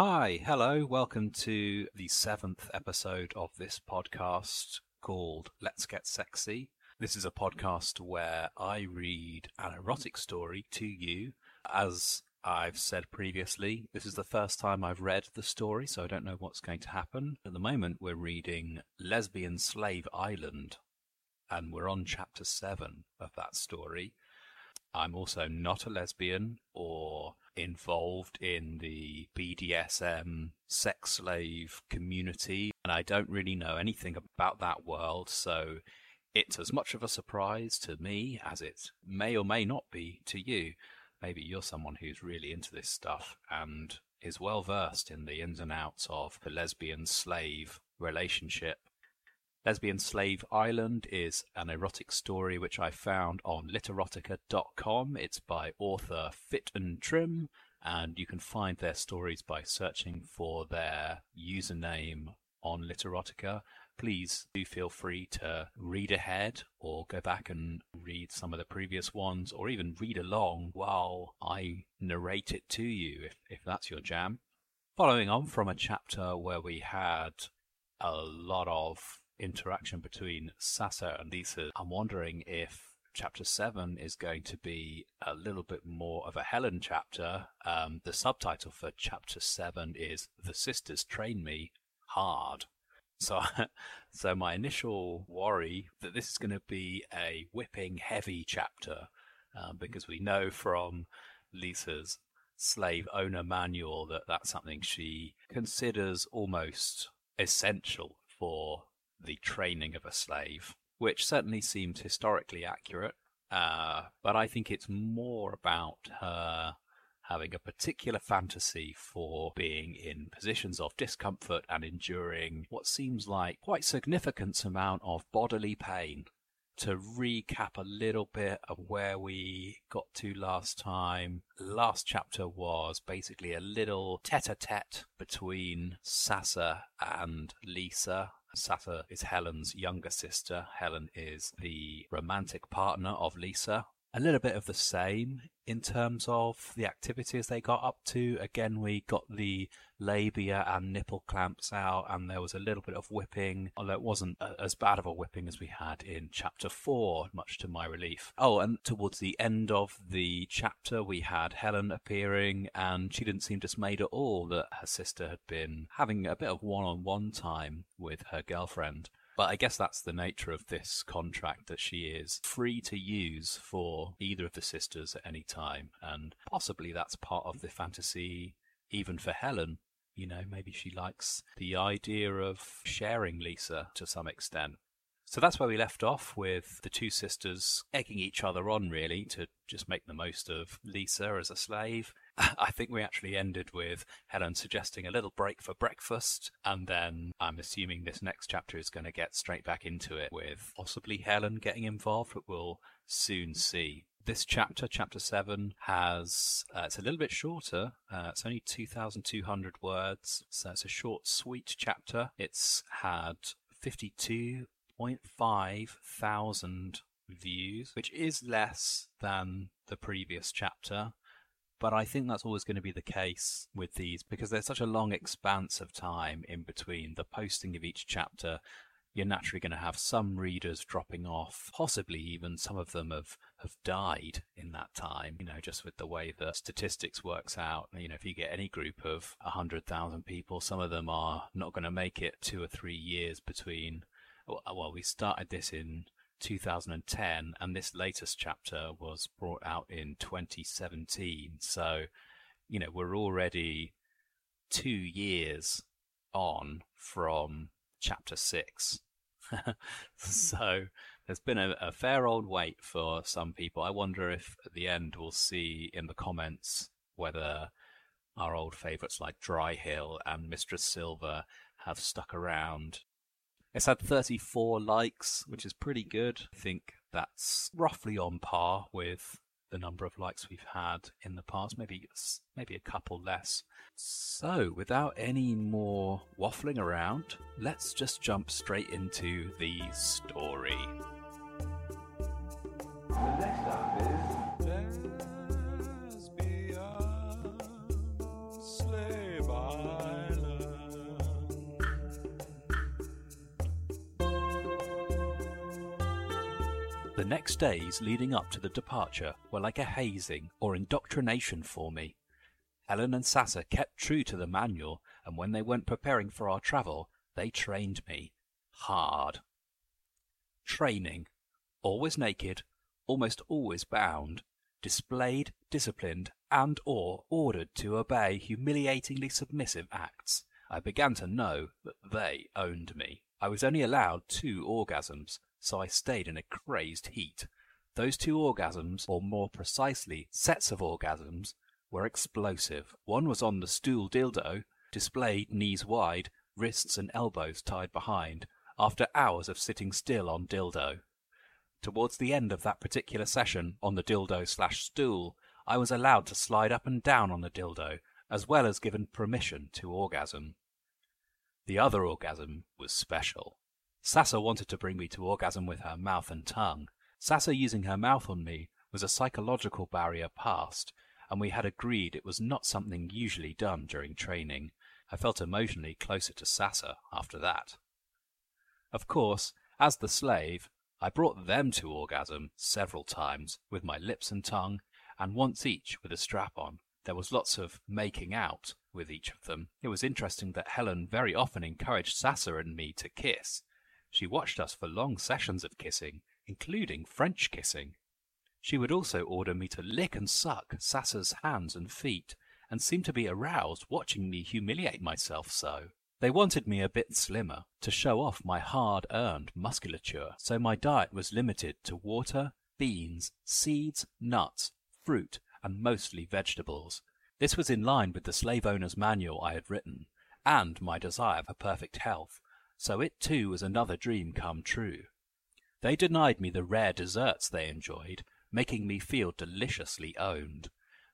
Hi, hello, welcome to the 7th episode of this podcast called Let's Get Sexy. This is a podcast where I read an erotic story to you. As I've said previously, this is the first time I've read the story, so I don't know what's going to happen. At the moment, we're reading Lesbian Slave Island, and we're on chapter 7 of that story. I'm also not a lesbian or involved in the BDSM sex slave community, and I don't really know anything about that world, so it's as much of a surprise to me as it may or may not be to you. Maybe you're someone who's really into this stuff and is well versed in the ins and outs of the lesbian slave relationship. Lesbian Slave Island is an erotic story which I found on Literotica.com. It's by author Fit and Trim, and you can find their stories by searching for their username on Literotica. Please do feel free to read ahead or go back and read some of the previous ones, or even read along while I narrate it to you, if that's your jam. Following on from a chapter where we had a lot of interaction between Sasa and Lisa, I'm wondering if chapter 7 is going to be a little bit more of a Helen chapter. The subtitle for chapter 7 is The Sisters Train Me Hard. So my initial worry that this is going to be a whipping heavy chapter, because we know from Lisa's slave owner manual that that's something she considers almost essential for the training of a slave, which certainly seems historically accurate, but I think it's more about her having a particular fantasy for being in positions of discomfort and enduring what seems like quite significant amount of bodily pain. To recap a little bit of where we got to last time, last chapter was basically a little tete-a-tete between Sasa and Lisa. Sasa is Helen's younger sister. Helen is the romantic partner of Lisa. A little bit of the same in terms of the activities they got up to. Again, we got the labia and nipple clamps out, and there was a little bit of whipping, although it wasn't as bad of a whipping as we had in chapter 4, much to my relief. Oh, and towards the end of the chapter, we had Helen appearing, and she didn't seem dismayed at all that her sister had been having a bit of one-on-one time with her girlfriend. But I guess that's the nature of this contract, that she is free to use for either of the sisters at any time. And possibly that's part of the fantasy even for Helen. You know, maybe she likes the idea of sharing Lisa to some extent. So that's where we left off, with the two sisters egging each other on, really, to just make the most of Lisa as a slave. I think we actually ended with Helen suggesting a little break for breakfast, and then I'm assuming this next chapter is going to get straight back into it with possibly Helen getting involved, but we'll soon see. This chapter, chapter 7, has it's a little bit shorter. It's only 2,200 words, so it's a short, sweet chapter. It's had 52.5 thousand views, which is less than the previous chapter. But I think that's always going to be the case with these, because there's such a long expanse of time in between the posting of each chapter. You're naturally going to have some readers dropping off, possibly even some of them have died in that time, you know, just with the way the statistics works out. You know, if you get any group of 100,000 people, some of them are not going to make it 2 or 3 years between. Well, we started this in 2010, and this latest chapter was brought out in 2017, so you know, we're already 2 years on from chapter 6. So there's been a fair old wait for some people. I wonder if at the end we'll see in the comments whether our old favourites like Dry Hill and Mistress Silver have stuck around. It's had 34 likes, which is pretty good. I think that's roughly on par with the number of likes we've had in the past, maybe a couple less. So, without any more waffling around, let's just jump straight into the story. The next up is Lesbian Slave Island. The next days leading up to the departure were like a hazing or indoctrination for me. Helen and Sasa kept true to the manual, and when they went preparing for our travel, they trained me. Hard. Training. Always naked, almost always bound, displayed, disciplined, and or ordered to obey humiliatingly submissive acts. I began to know that they owned me. I was only allowed 2 orgasms, so I stayed in a crazed heat. Those 2 orgasms, or more precisely, sets of orgasms, were explosive. One was on the stool dildo, displayed knees wide, wrists and elbows tied behind, after hours of sitting still on dildo. Towards the end of that particular session, on the dildo/stool, I was allowed to slide up and down on the dildo, as well as given permission to orgasm. The other orgasm was special. Sasa wanted to bring me to orgasm with her mouth and tongue. Sasa using her mouth on me was a psychological barrier passed, and we had agreed it was not something usually done during training. I felt emotionally closer to Sasa after that. Of course, as the slave, I brought them to orgasm several times with my lips and tongue, and once each with a strap on. There was lots of making out with each of them. It was interesting that Helen very often encouraged Sasa and me to kiss. She watched us for long sessions of kissing, including French kissing. She would also order me to lick and suck Sasa's hands and feet, and seemed to be aroused watching me humiliate myself so. They wanted me a bit slimmer, to show off my hard-earned musculature, so my diet was limited to water, beans, seeds, nuts, fruit, and mostly vegetables. This was in line with the slave owner's manual I had written, and my desire for perfect health, so it too was another dream come true. They denied me the rare desserts they enjoyed, making me feel deliciously owned.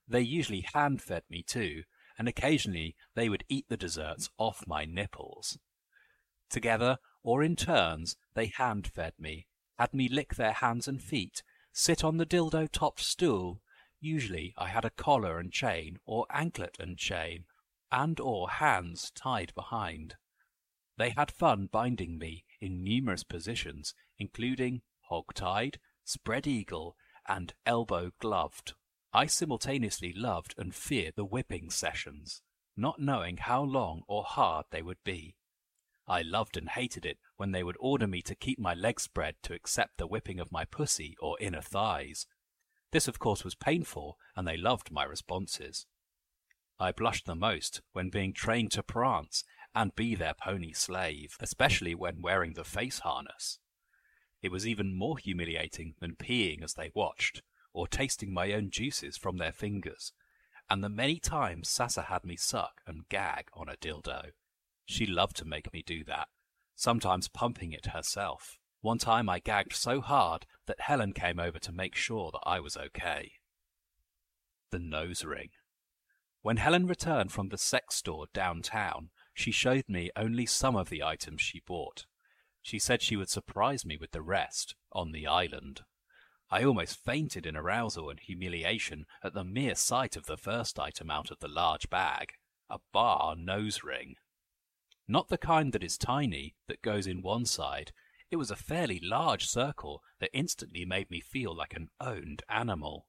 They usually hand-fed me too, and occasionally they would eat the desserts off my nipples. Together, or in turns, they hand-fed me, had me lick their hands and feet, sit on the dildo-topped stool. Usually I had a collar and chain, or anklet and chain, and or hands tied behind. They had fun binding me in numerous positions, including hog-tied, spread-eagle, and elbow-gloved. I simultaneously loved and feared the whipping sessions, not knowing how long or hard they would be. I loved and hated it when they would order me to keep my legs spread to accept the whipping of my pussy or inner thighs. This, of course, was painful, and they loved my responses. I blushed the most when being trained to prance and be their pony slave, especially when wearing the face harness. It was even more humiliating than peeing as they watched, or tasting my own juices from their fingers, and the many times Sasa had me suck and gag on a dildo. She loved to make me do that, sometimes pumping it herself. One time I gagged so hard that Helen came over to make sure that I was okay. The nose ring. When Helen returned from the sex store downtown, she showed me only some of the items she bought. She said she would surprise me with the rest on the island. I almost fainted in arousal and humiliation at the mere sight of the first item out of the large bag, a bar nose ring. Not the kind that is tiny, that goes in one side. It was a fairly large circle that instantly made me feel like an owned animal,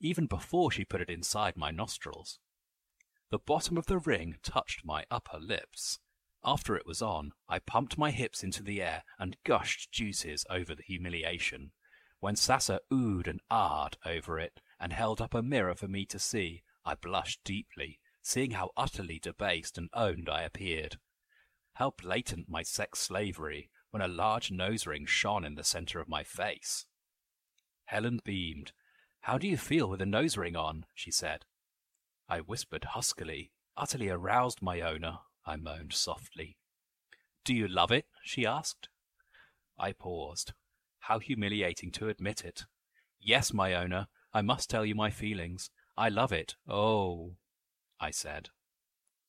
even before she put it inside my nostrils. The bottom of the ring touched my upper lips. After it was on, I pumped my hips into the air and gushed juices over the humiliation, when Sasa oohed and ahed over it and held up a mirror for me to see. I blushed deeply, seeing how utterly debased and owned I appeared. How blatant my sex slavery, when a large nose ring shone in the centre of my face. Helen beamed. "How do you feel with a nose ring on?" she said. I whispered huskily, utterly aroused my owner. I moaned softly. "Do you love it?" she asked. I paused. How humiliating to admit it. "Yes, my owner, I must tell you my feelings. I love it. Oh," I said.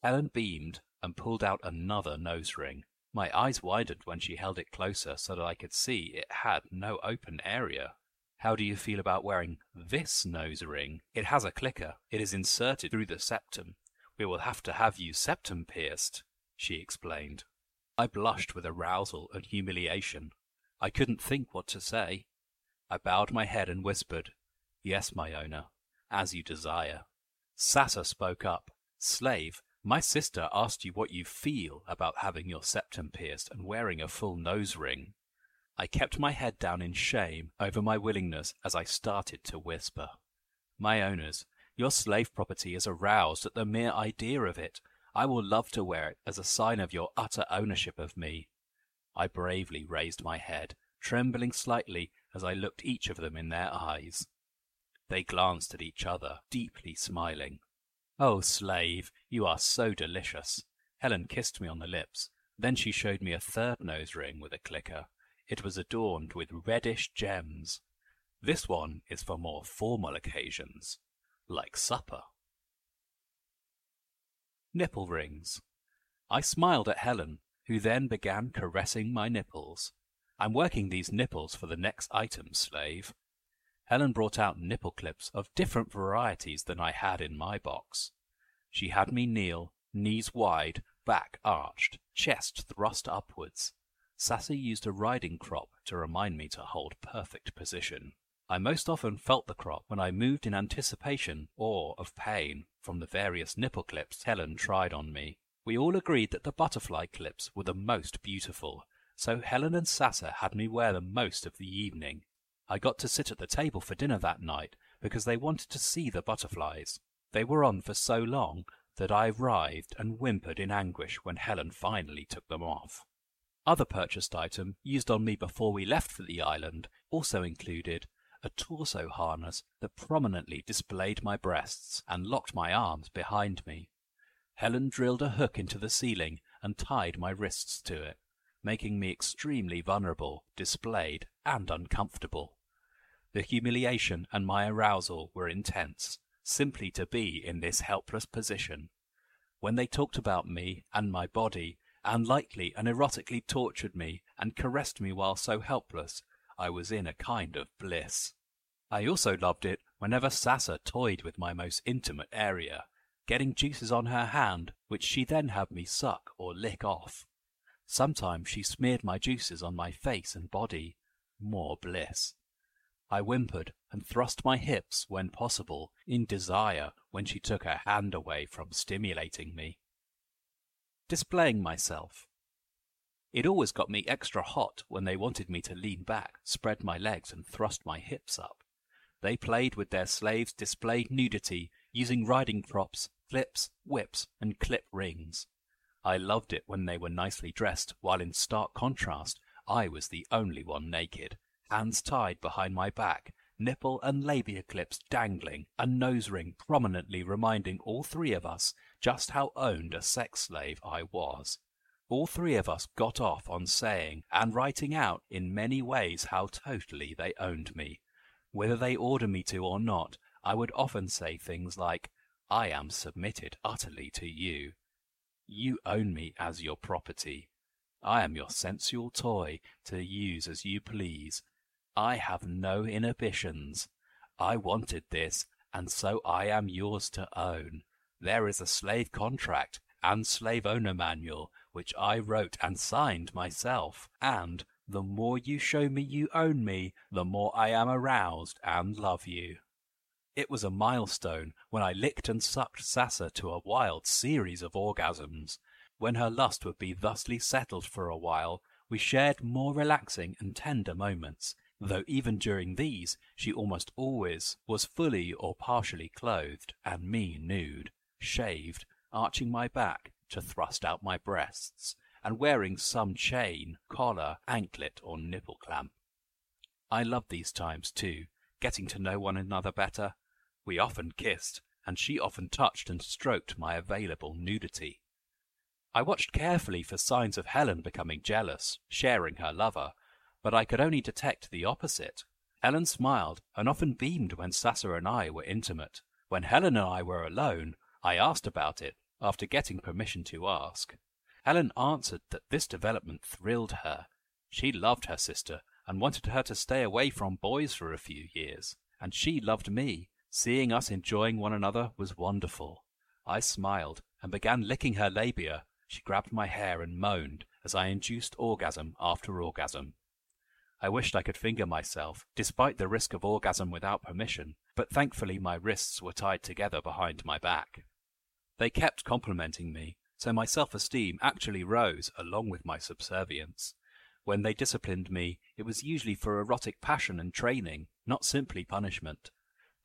Helen beamed and pulled out another nose ring. My eyes widened when she held it closer so that I could see it had no open area. "How do you feel about wearing this nose ring? It has a clicker. It is inserted through the septum. We will have to have you septum pierced," she explained. I blushed with arousal and humiliation. I couldn't think what to say. I bowed my head and whispered, "Yes, my owner, as you desire." Satta spoke up. "Slave, my sister asked you what you feel about having your septum pierced and wearing a full nose ring." I kept my head down in shame over my willingness as I started to whisper. "My owners, your slave property is aroused at the mere idea of it. I will love to wear it as a sign of your utter ownership of me." I bravely raised my head, trembling slightly as I looked each of them in their eyes. They glanced at each other, deeply smiling. "Oh, slave, you are so delicious." Helen kissed me on the lips. Then she showed me a third nose ring with a clicker. It was adorned with reddish gems. "This one is for more formal occasions, like supper." Nipple rings. I smiled at Helen, who then began caressing my nipples. "I'm working these nipples for the next item, slave." Helen brought out nipple clips of different varieties than I had in my box. She had me kneel, knees wide, back arched, chest thrust upwards. Sassy used a riding crop to remind me to hold perfect position. I most often felt the crop when I moved in anticipation or of pain from the various nipple clips Helen tried on me. We all agreed that the butterfly clips were the most beautiful, so Helen and Satta had me wear them most of the evening. I got to sit at the table for dinner that night because they wanted to see the butterflies. They were on for so long that I writhed and whimpered in anguish when Helen finally took them off. Other purchased item used on me before we left for the island also included a torso harness that prominently displayed my breasts and locked my arms behind me. Helen drilled a hook into the ceiling and tied my wrists to it, making me extremely vulnerable, displayed, and uncomfortable. The humiliation and my arousal were intense, simply to be in this helpless position. When they talked about me and my body, and lightly and erotically tortured me and caressed me while so helpless, I was in a kind of bliss. I also loved it whenever Satta toyed with my most intimate area, getting juices on her hand, which she then had me suck or lick off. Sometimes she smeared my juices on my face and body. More bliss. I whimpered and thrust my hips, when possible, in desire when she took her hand away from stimulating me. Displaying myself. It always got me extra hot when they wanted me to lean back, spread my legs and thrust my hips up. They played with their slaves' displayed nudity, using riding props, flips, whips and clip rings. I loved it when they were nicely dressed, while in stark contrast I was the only one naked, hands tied behind my back, nipple and labia clips dangling, a nose ring prominently reminding all three of us just how owned a sex slave I was. All three of us got off on saying and writing out in many ways how totally they owned me. Whether they ordered me to or not, I would often say things like, "I am submitted utterly to you. You own me as your property. I am your sensual toy to use as you please. I have no inhibitions. I wanted this, and so I am yours to own. There is a slave contract and slave owner manual, which I wrote and signed myself, and the more you show me you own me, the more I am aroused and love you." It was a milestone when I licked and sucked Satta to a wild series of orgasms. When her lust would be thusly settled for a while, we shared more relaxing and tender moments, though even during these she almost always was fully or partially clothed, and me nude, shaved, arching my back to thrust out my breasts, and wearing some chain, collar, anklet or nipple clamp. I loved these times too, getting to know one another better. We often kissed, and she often touched and stroked my available nudity. I watched carefully for signs of Helen becoming jealous, sharing her lover, but I could only detect the opposite. Helen smiled and often beamed when Satta and I were intimate. When Helen and I were alone, I asked about it, after getting permission to ask. Helen answered that this development thrilled her. She loved her sister and wanted her to stay away from boys for a few years, and she loved me. Seeing us enjoying one another was wonderful. I smiled and began licking her labia. She grabbed my hair and moaned as I induced orgasm after orgasm. I wished I could finger myself, despite the risk of orgasm without permission, but thankfully my wrists were tied together behind my back. They kept complimenting me, so my self-esteem actually rose along with my subservience. When they disciplined me, it was usually for erotic passion and training, not simply punishment.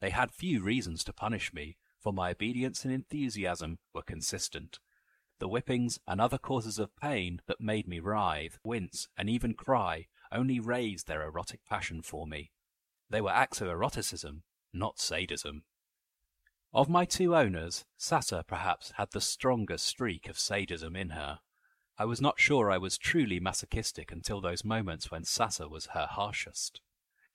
They had few reasons to punish me, for my obedience and enthusiasm were consistent. The whippings and other causes of pain that made me writhe, wince, and even cry only raised their erotic passion for me. They were acts of eroticism, not sadism. Of my two owners, Sasa perhaps had the strongest streak of sadism in her. I was not sure I was truly masochistic until those moments when Sasa was her harshest.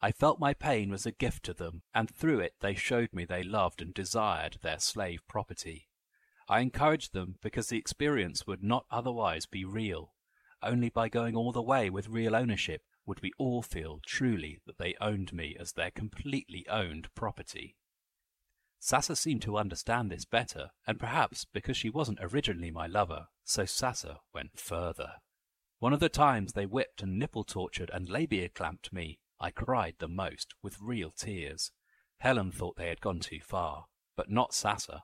I felt my pain was a gift to them, and through it they showed me they loved and desired their slave property. I encouraged them because the experience would not otherwise be real. Only by going all the way with real ownership would we all feel truly that they owned me as their completely owned property. Sasa seemed to understand this better, and perhaps because she wasn't originally my lover, so Sasa went further. One of the times they whipped and nipple-tortured and labia-clamped me, I cried the most, with real tears. Helen thought they had gone too far, but not Sasa.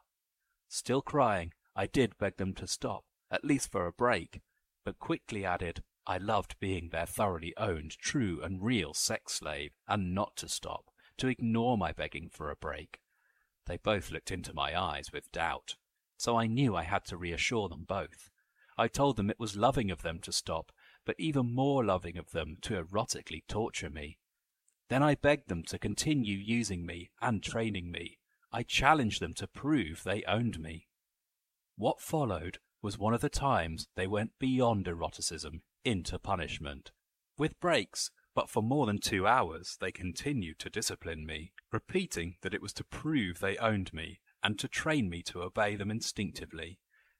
Still crying, I did beg them to stop, at least for a break, but quickly added, I loved being their thoroughly owned, true and real sex slave, and not to stop, to ignore my begging for a break. They both looked into my eyes with doubt, so I knew I had to reassure them both. I told them it was loving of them to stop, but even more loving of them to erotically torture me. Then I begged them to continue using me and training me. I challenged them to prove they owned me. What followed was one of the times they went beyond eroticism into punishment. With breaks, but for more than 2 hours they continued to discipline me, repeating that it was to prove they owned me and to train me to obey them instinctively.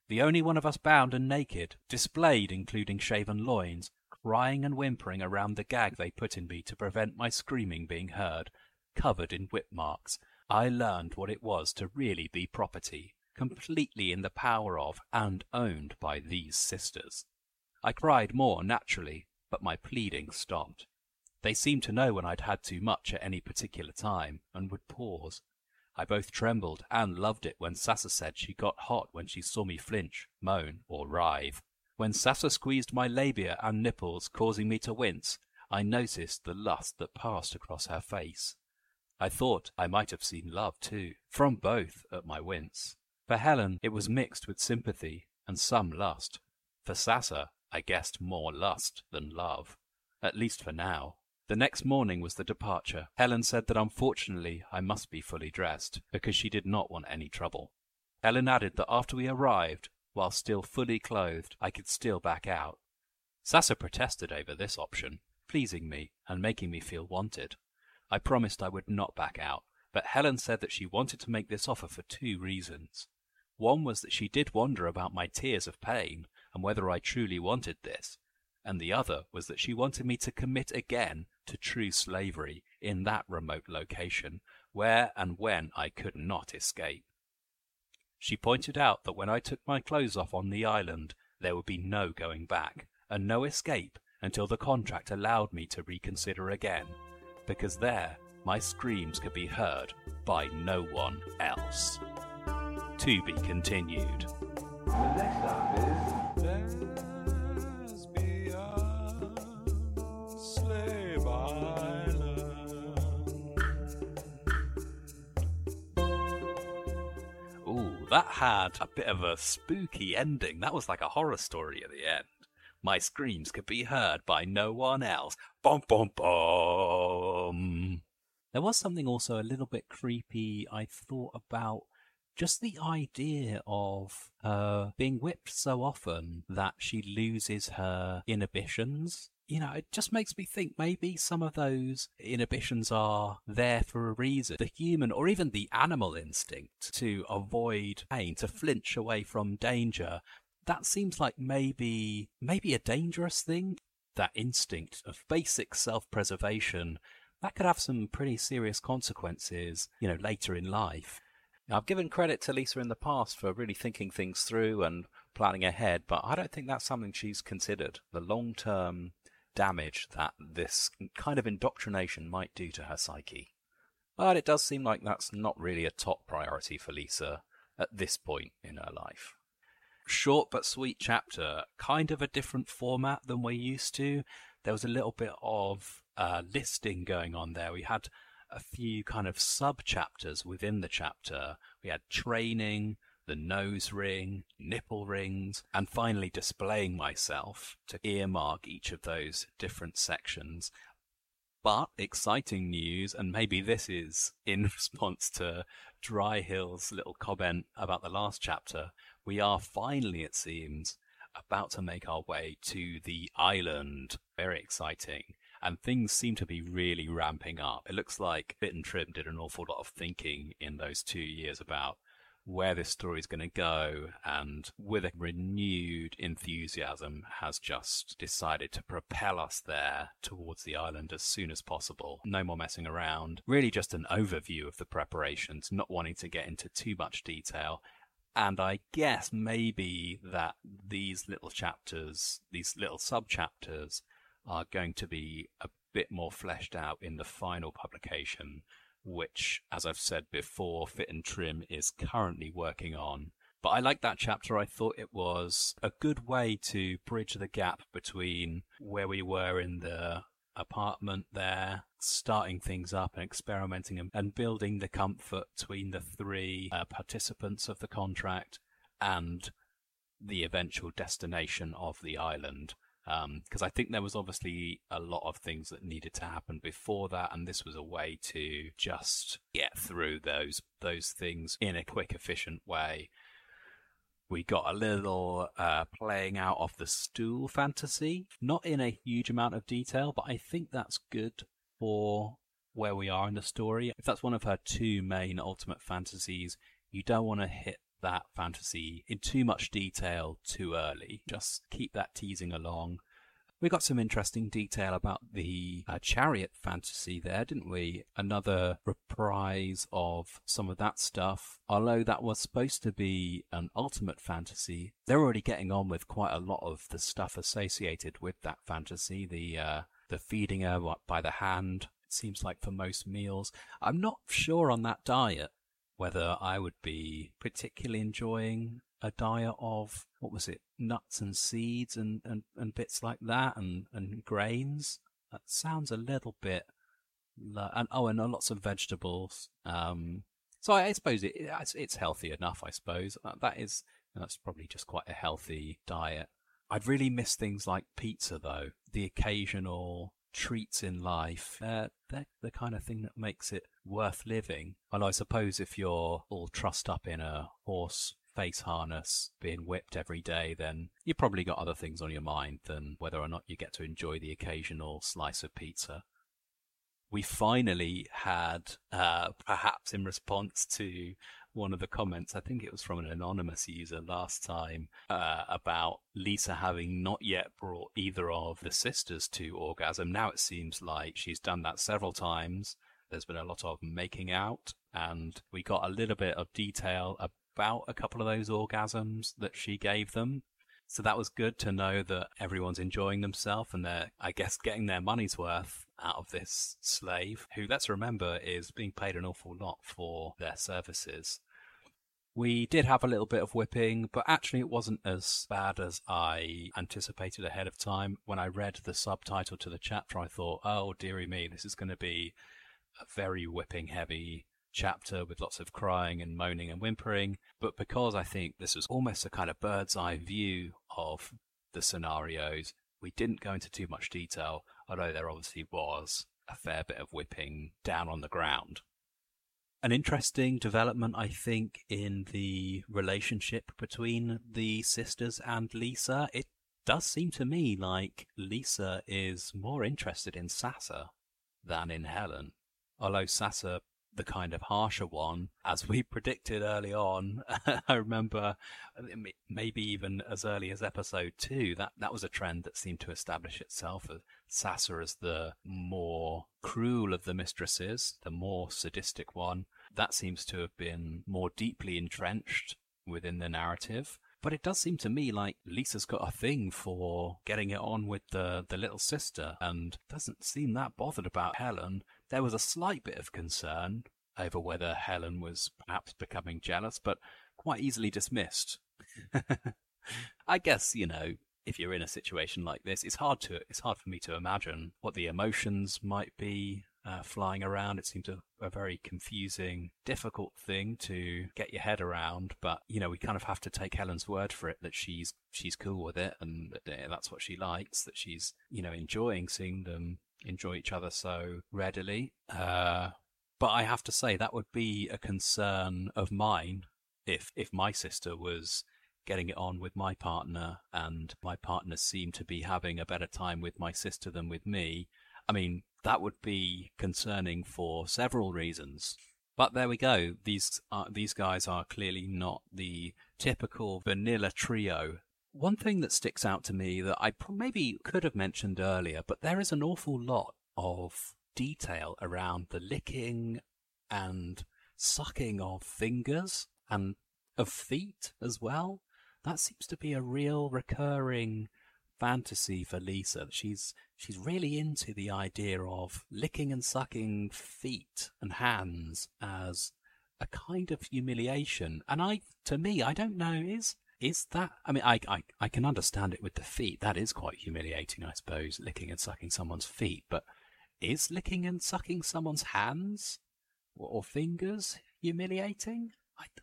The only one of us bound and naked, displayed including shaven loins, crying and whimpering around the gag they put in me to prevent my screaming being heard, covered in whip marks, I learned what it was to really be property, completely in the power of and owned by these sisters. I cried more naturally, but my pleading stopped. They seemed to know when I'd had too much at any particular time, and would pause. I both trembled and loved it when Sasa said she got hot when she saw me flinch, moan, or writhe. When Sasa squeezed my labia and nipples, causing me to wince, I noticed the lust that passed across her face. I thought I might have seen love too, from both at my wince. For Helen, it was mixed with sympathy and some lust. For Sasa, I guessed more lust than love, at least for now. The next morning was the departure. Helen said that unfortunately I must be fully dressed, because she did not want any trouble. Helen added that after we arrived, while still fully clothed, I could still back out. Sasa protested over this option, pleasing me and making me feel wanted. I promised I would not back out, but Helen said that she wanted to make this offer for 2 reasons. One was that she did wonder about my tears of pain and whether I truly wanted this, and the other was that she wanted me to commit again to true slavery in that remote location, where and when I could not escape. She pointed out that when I took my clothes off on the island, there would be no going back, and no escape until the contract allowed me to reconsider again, because there my screams could be heard by no one else. To be continued. The next stop is Lesbian Slave Island. Ooh, that had a bit of a spooky ending. That was like a horror story at the end. My screams could be heard by no one else. Bom, bom, bom. There was something also a little bit creepy I thought about. Just the idea of her being whipped so often that she loses her inhibitions. You know, it just makes me think maybe some of those inhibitions are there for a reason. The human or even the animal instinct to avoid pain, to flinch away from danger. That seems like maybe a dangerous thing. That instinct of basic self-preservation, that could have some pretty serious consequences, you know, later in life. I've given credit to Lisa in the past for really thinking things through and planning ahead, but I don't think that's something she's considered. The long-term damage that this kind of indoctrination might do to her psyche. But it does seem like that's not really a top priority for Lisa at this point in her life. Short but sweet chapter, kind of a different format than we're used to. There was a little bit of listing going on there. We had a few kind of sub-chapters within the chapter. We had training, the nose ring, nipple rings, and finally displaying myself to earmark each of those different sections. But exciting news, and maybe this is in response to Dry Hill's little comment about the last chapter, we are finally, it seems, about to make our way to the island. Very exciting. And things seem to be really ramping up. It looks like Fit and Trim did an awful lot of thinking in those 2 years about where this story is going to go, and with a renewed enthusiasm has just decided to propel us there towards the island as soon as possible. No more messing around. Really just an overview of the preparations, not wanting to get into too much detail. And I guess maybe that these little chapters, these little sub-chapters, are going to be a bit more fleshed out in the final publication, which, as I've said before, Fit and Trim is currently working on. But I liked that chapter. I thought it was a good way to bridge the gap between where we were in the apartment there, starting things up and experimenting and building the comfort between the three participants of the contract, and the eventual destination of the island. Because I think there was obviously a lot of things that needed to happen before that, and this was a way to just get through those things in a quick, efficient way. We got a little playing out of the stool fantasy, not in a huge amount of detail, but I think that's good for where we are in the story. If that's one of her two main ultimate fantasies, you don't want to hit that fantasy in too much detail too early. Just keep that teasing along. We got some interesting detail about the chariot fantasy there, didn't we? Another reprise of some of that stuff. Although that was supposed to be an ultimate fantasy, they're already getting on with quite a lot of the stuff associated with that fantasy. The feeding her by the hand, it seems like, for most meals. I'm not sure on that diet whether I would be particularly enjoying a diet of, what was it, nuts and seeds and bits like that, and grains. That sounds a little bit... and lots of vegetables. So I suppose it's healthy enough, I suppose. That's probably just quite a healthy diet. I'd really miss things like pizza, though. The occasional treats in life, they're the kind of thing that makes it worth living. And I suppose if you're all trussed up in a horse face harness being whipped every day, then you probably got other things on your mind than whether or not you get to enjoy the occasional slice of pizza. We finally had, perhaps in response to one of the comments, I think it was from an anonymous user last time, about Lisa having not yet brought either of the sisters to orgasm. Now it seems like she's done that several times. There's been a lot of making out, and we got a little bit of detail about a couple of those orgasms that she gave them. So that was good to know that everyone's enjoying themselves and they're, I guess, getting their money's worth out of this slave, who, let's remember, is being paid an awful lot for their services. We did have a little bit of whipping, but actually it wasn't as bad as I anticipated ahead of time. When I read the subtitle to the chapter, I thought, oh, dearie me, this is going to be a very whipping-heavy chapter with lots of crying and moaning and whimpering. But because I think this was almost a kind of bird's-eye view of the scenarios, we didn't go into too much detail, although there obviously was a fair bit of whipping down on the ground. An interesting development, I think, in the relationship between the sisters and Lisa. It does seem to me like Lisa is more interested in Sasa than in Helen. Although Sasa, the kind of harsher one, as we predicted early on, I remember maybe even as early as episode 2, that was a trend that seemed to establish itself, as Sasa as the more cruel of the mistresses, the more sadistic one. That seems to have been more deeply entrenched within the narrative. But it does seem to me like Lisa's got a thing for getting it on with the little sister and doesn't seem that bothered about Helen. There was a slight bit of concern over whether Helen was perhaps becoming jealous, but quite easily dismissed. I guess, you know, if you're in a situation like this, it's hard for me to imagine what the emotions might be flying around. It seemed a very confusing, difficult thing to get your head around. But, you know, we kind of have to take Helen's word for it that she's cool with it and that's what she likes, that she's, you know, enjoying seeing them enjoy each other so readily. But I have to say that would be a concern of mine if my sister was getting it on with my partner and my partner seemed to be having a better time with my sister than with me. I mean, that would be concerning for several reasons. But there we go. These guys are clearly not the typical vanilla trio. One thing that sticks out to me that I maybe could have mentioned earlier, but there is an awful lot of detail around the licking and sucking of fingers and of feet as well. That seems to be a real recurring fantasy for Lisa. She's really into the idea of licking and sucking feet and hands as a kind of humiliation. And I don't know, is that... I mean, I can understand it with the feet. That is quite humiliating, I suppose, licking and sucking someone's feet. But is licking and sucking someone's hands or fingers humiliating?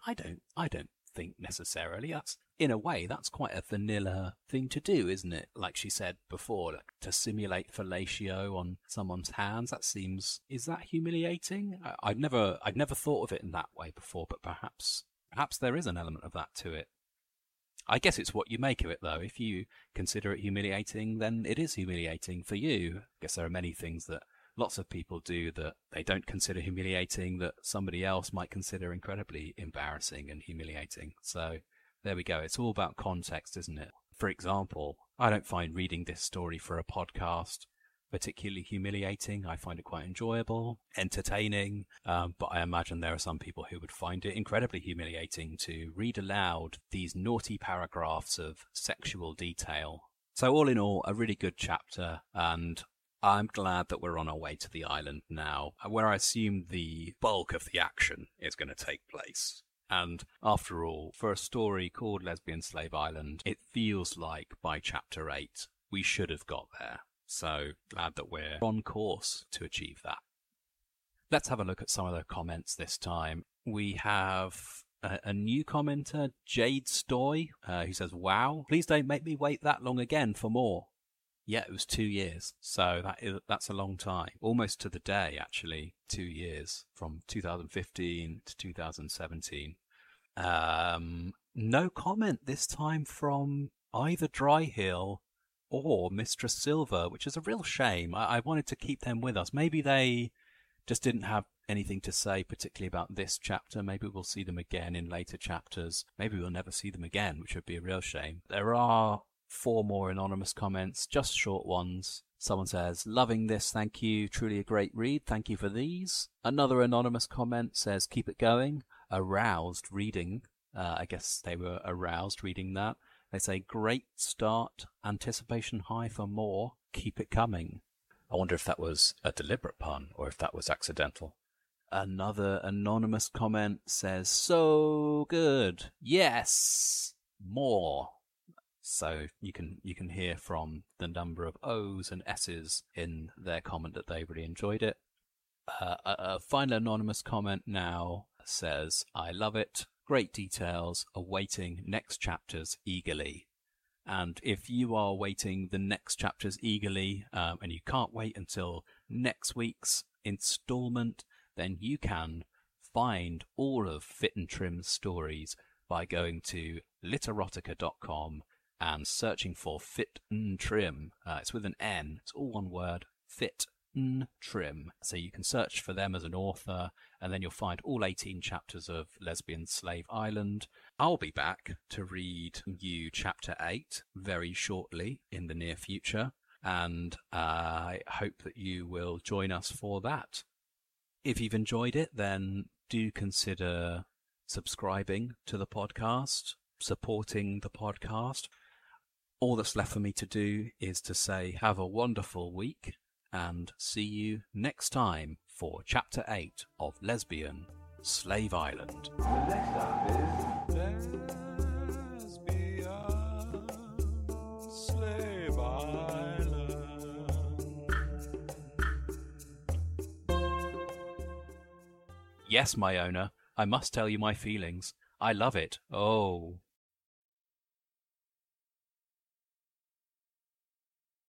I don't think necessarily. That's, in a way, that's quite a vanilla thing to do, isn't it? Like she said before, like, to simulate fellatio on someone's hands. That seems... is that humiliating? I'd never thought of it in that way before, but perhaps there is an element of that to it. I guess it's what you make of it, though. If you consider it humiliating, then it is humiliating for you. I guess there are many things that lots of people do that they don't consider humiliating that somebody else might consider incredibly embarrassing and humiliating. So there we go. It's all about context, isn't it? For example, I don't find reading this story for a podcast particularly humiliating. I find it quite enjoyable, entertaining, but I imagine there are some people who would find it incredibly humiliating to read aloud these naughty paragraphs of sexual detail. So all in all, a really good chapter, and I'm glad that we're on our way to the island now, where I assume the bulk of the action is going to take place. And after all, for a story called Lesbian Slave Island, it feels like by chapter 8, we should have got there. So glad that we're on course to achieve that. Let's have a look at some of the comments this time. We have a new commenter, Jade Stoy, who says, "Wow, please don't make me wait that long again for more." Yeah, it was 2 years, so that's a long time. Almost to the day, actually, 2 years, from 2015 to 2017. No comment this time from either Dryhill or Mistress Silver, which is a real shame. I wanted to keep them with us. Maybe they just didn't have anything to say particularly about this chapter. Maybe we'll see them again in later chapters. Maybe we'll never see them again, which would be a real shame. There are 4 more anonymous comments, just short ones. Someone says, "Loving this, thank you. Truly a great read. Thank you for these." Another anonymous comment says, "Keep it going. Aroused reading." I guess they were aroused reading that. They say, "Great start. Anticipation high for more. Keep it coming." I wonder if that was a deliberate pun or if that was accidental. Another anonymous comment says, "So good. Yes. More." So you can hear from the number of O's and S's in their comment that they really enjoyed it. A final anonymous comment now says, "I love it. Great details. Awaiting next chapters eagerly." And if you are awaiting the next chapters eagerly, and you can't wait until next week's installment, then you can find all of Fit and Trim's stories by going to Literotica.com and searching for Fit and Trim. It's with an N. It's all one word, Fit and Trim. So you can search for them as an author, and then you'll find all 18 chapters of Lesbian Slave Island. I'll be back to read you Chapter 8 very shortly in the near future, and I hope that you will join us for that. If you've enjoyed it, then do consider subscribing to the podcast. supporting the podcast. All that's left for me to do is to say have a wonderful week and see you next time for Chapter 8 of Lesbian Slave Island. The next stop is Lesbian Slave Island. Yes, my owner, I must tell you my feelings. I love it. Oh.